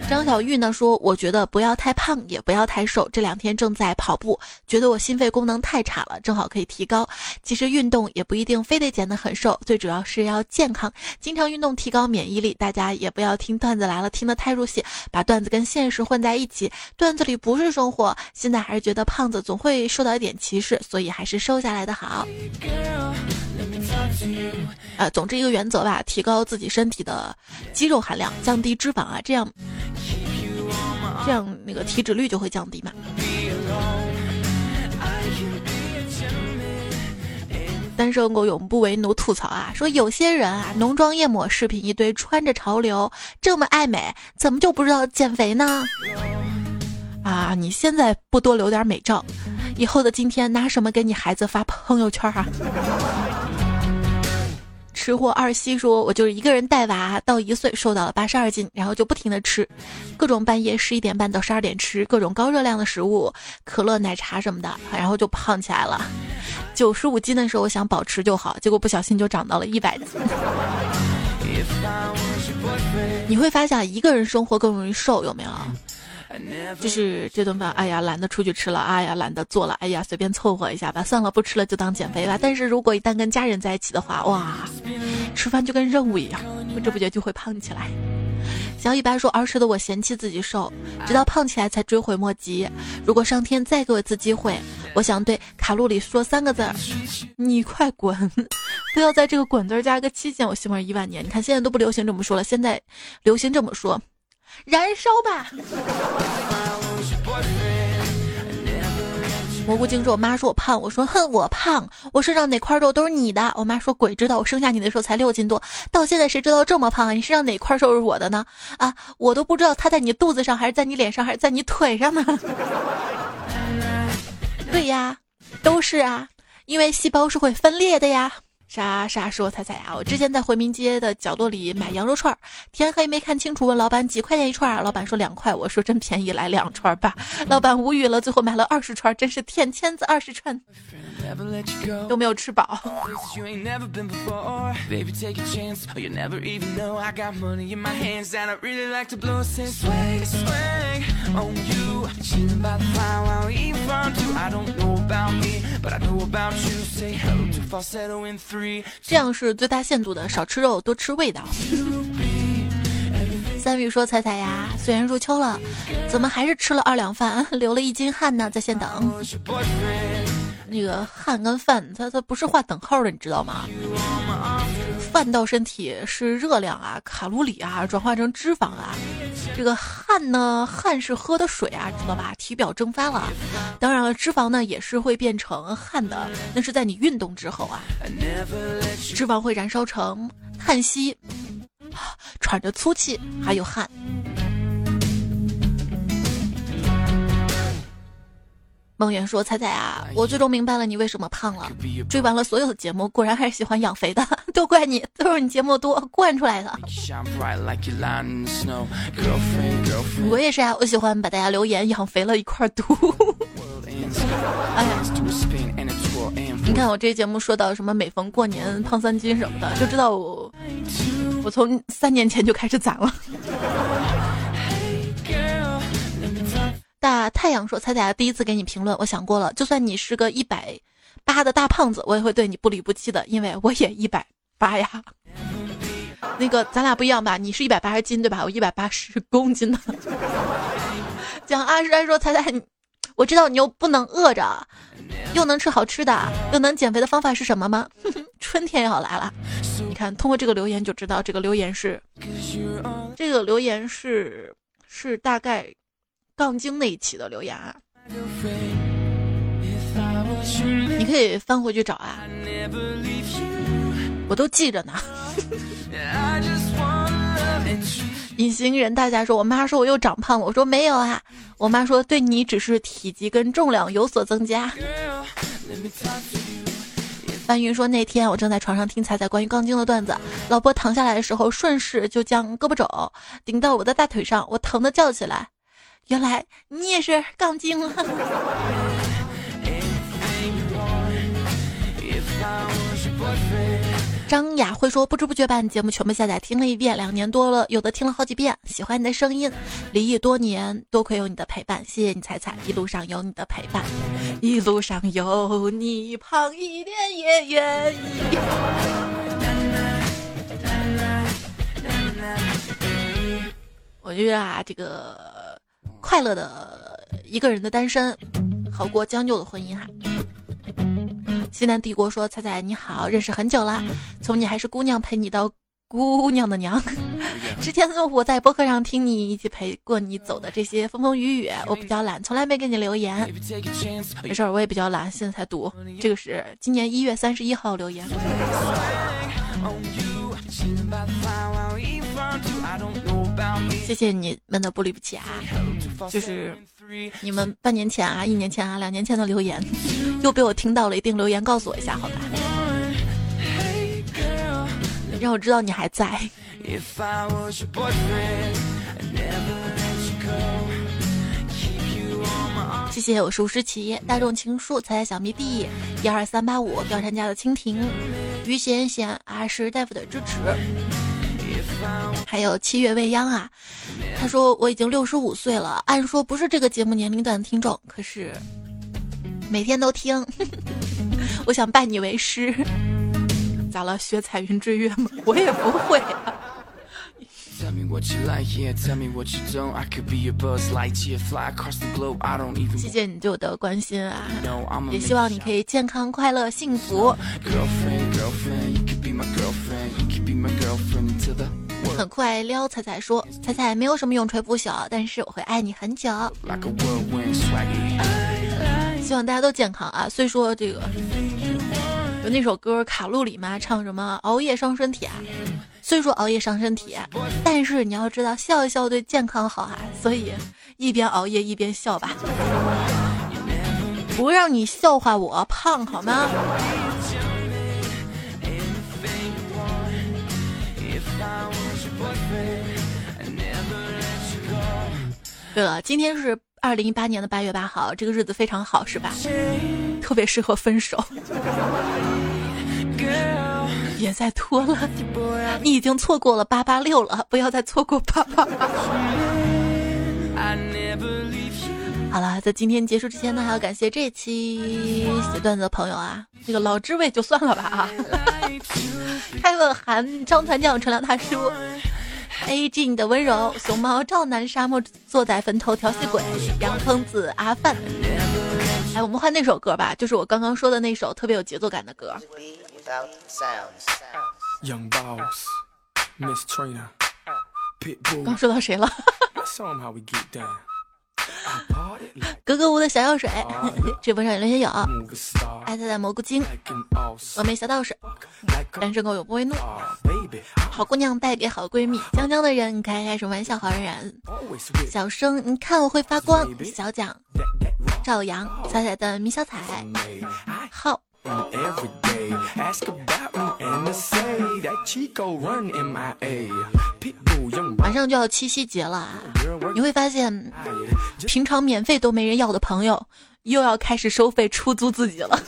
张小玉呢说，我觉得不要太胖也不要太瘦，这两天正在跑步，觉得我心肺功能太差了，正好可以提高。其实运动也不一定非得减得很瘦，最主要是要健康，经常运动提高免疫力。大家也不要听段子来了听得太入戏，把段子跟现实混在一起，段子里不是生活。现在还是觉得胖子总会受到一点歧视，所以还是瘦下来的好。呃，总之一个原则吧，提高自己身体的肌肉含量，降低脂肪啊，这样这样那个体脂率就会降低嘛。单身狗永不为奴吐槽啊，说有些人啊，浓妆艳抹，饰品一堆，穿着潮流，这么爱美，怎么就不知道减肥呢？啊，你现在不多留点美照，以后的今天拿什么给你孩子发朋友圈啊？吃货二西说，我就是一个人带娃到一岁瘦到了八十二斤，然后就不停的吃，各种半夜十一点半到十二点吃各种高热量的食物，可乐奶茶什么的，然后就胖起来了。九十五斤的时候我想保持就好，结果不小心就长到了一百斤。你会发现一个人生活更容易瘦，有没有？就是这顿饭，哎呀懒得出去吃了，哎呀懒得做了，哎呀随便凑合一下吧，算了不吃了就当减肥吧。但是如果一旦跟家人在一起的话，哇，吃饭就跟任务一样，不知不觉就会胖起来。小一般说，儿时的我嫌弃自己瘦，直到胖起来才追悔莫及。如果上天再给我一次机会，我想对卡路里说三个字儿：你快滚！不要在这个滚字加个期限，我希望一万年。你看现在都不流行这么说了，现在流行这么说，燃烧吧！蘑菇精说，我妈说我胖，我说哼，我胖，我身上哪块肉都是你的。我妈说鬼知道，我生下你的时候才六斤多，到现在谁知道这么胖啊？你身上哪块肉是我的呢？啊，我都不知道它在你肚子上，还是在你脸上，还是在你腿上呢？对呀，都是啊，因为细胞是会分裂的呀。莎莎说：“彩彩啊，我之前在回民街的角落里买羊肉串，天黑没看清楚，问老板几块钱一串，老板说两块，我说真便宜，来两串吧。老板无语了，最后买了二十串，真是天签子二十串，都没有吃饱。”这样是最大限度的少吃肉多吃味道。三雨说，彩彩呀，虽然入秋了，怎么还是吃了二两饭，流了一斤汗呢？在线等那个汗跟饭它它不是画等号的，你知道吗？饭到身体是热量啊，卡路里啊，转化成脂肪啊。这个汗呢，汗是喝的水啊，知道吧？体表蒸发了。当然了，脂肪呢也是会变成汗的，那是在你运动之后啊，脂肪会燃烧成碳息，喘着粗气，还有汗。梦圆说，彩彩啊，我最终明白了你为什么胖了，追完了所有的节目，果然还是喜欢养肥的，都怪你，都是你节目多惯出来的。我也是啊，我喜欢把大家留言养肥了一块读。哎呀，你看我这节目说到什么每逢过年胖三斤什么的，就知道我我从三年前就开始攒了。大太阳说，彩彩第一次给你评论，我想过了，就算你是个一百八的大胖子，我也会对你不离不弃的，因为我也一百八呀。那个咱俩不一样吧，你是一百八十斤对吧，我一百八十公斤呢。讲阿山说，彩彩，我知道你又不能饿着，又能吃好吃的，又能减肥的方法是什么吗？呵呵，春天要来了。你看通过这个留言就知道，这个留言是这个留言是是大概杠精那一期的留言啊，你可以翻回去找啊，我都记着呢。隐形人大家说，我妈说我又长胖了，我说没有啊，我妈说对你只是体积跟重量有所增加。范云说，那天我正在床上听彩彩关于杠精的段子，老婆躺下来的时候顺势就将胳膊肘顶到我的大腿上，我疼得叫起来，原来你也是杠精了。张雅慧说，不知不觉把你节目全部下载听了一遍，两年多了，有的听了好几遍，喜欢你的声音，离异多年，多亏有你的陪伴，谢谢你彩彩，一路上有你的陪伴，一路上有你，胖一点也愿意。我觉得啊，这个快乐的一个人的单身好过将就的婚姻哈、啊。西南帝国说，彩彩你好，认识很久了，从你还是姑娘陪你到姑娘的娘。之前我在播客上听你一起陪过你走的这些风风雨雨，我比较懒，从来没给你留言。没事，我也比较懒，现在才读，这个是今年一月三十一号留言。谢谢你们的不离不弃啊，就是你们半年前啊、一年前啊、两年前的留言又被我听到了，一定留言告诉我一下好吧，让我知道你还在。谢谢我熟识企业大众情书彩彩小迷弟一二三八五钓山家的蜻蜓于贤贤啊，石大夫的支持，还有七月未央啊，他说我已经六十五岁了，按说不是这个节目年龄段的听众，可是每天都听，呵呵，我想拜你为师。咋了？学彩云追月吗？我也不会、啊。谢谢你对我的关心啊，也希望你可以健康、快乐、幸福。很快撩彩彩说，彩彩没有什么永垂不朽，但是我会爱你很久。希望大家都健康啊！虽说这个有那首歌卡路里嘛，唱什么熬夜伤身体啊。虽说熬夜伤身体，但是你要知道笑一笑对健康好啊，所以一边熬夜一边笑吧，不让你笑话我胖好吗？对了，今天是二零一八年的八月八号，这个日子非常好，是吧？特别适合分手。别再拖了，你已经错过了八八六了，不要再错过八八八。好了，在今天结束之前呢，还要感谢这期写段子的朋友啊，那个老知味就算了吧啊。开问韩张团将、陈良大叔。A G 你的温柔，熊猫赵南沙漠坐在坟头调戏鬼，洋坑子阿范。哎，我们换那首歌吧，就是我刚刚说的那首特别有节奏感的歌。刚说到谁了？格格巫的小药水，直播上有留言友，爱他的蘑菇精，峨眉小道士，单身狗永不为怒，好姑娘带给好闺蜜，江江的人开开什么玩笑好人人，小生你看我会发光，小蒋，赵阳，彩彩的米小彩，好。马上就要七夕节了啊，你会发现平常免费都没人要的朋友又要开始收费出租自己了。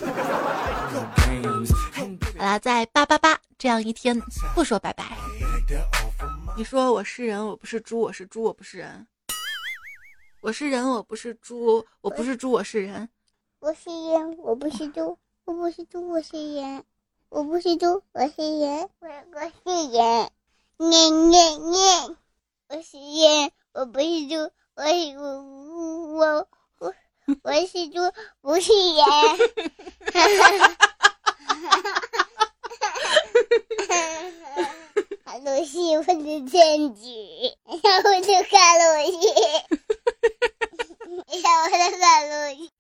好啦，在八八八这样一天不说拜拜，你说我是人我不是猪，我是猪我不是人，我是人我不是猪，我不是猪我是人，我是人我不是猪，我不是猪我是人，我不是猪我是人，我是人念念念，我是人我不是猪，我是我我我是猪不是人。卡路西我的证据，我的卡路西，我的卡路西。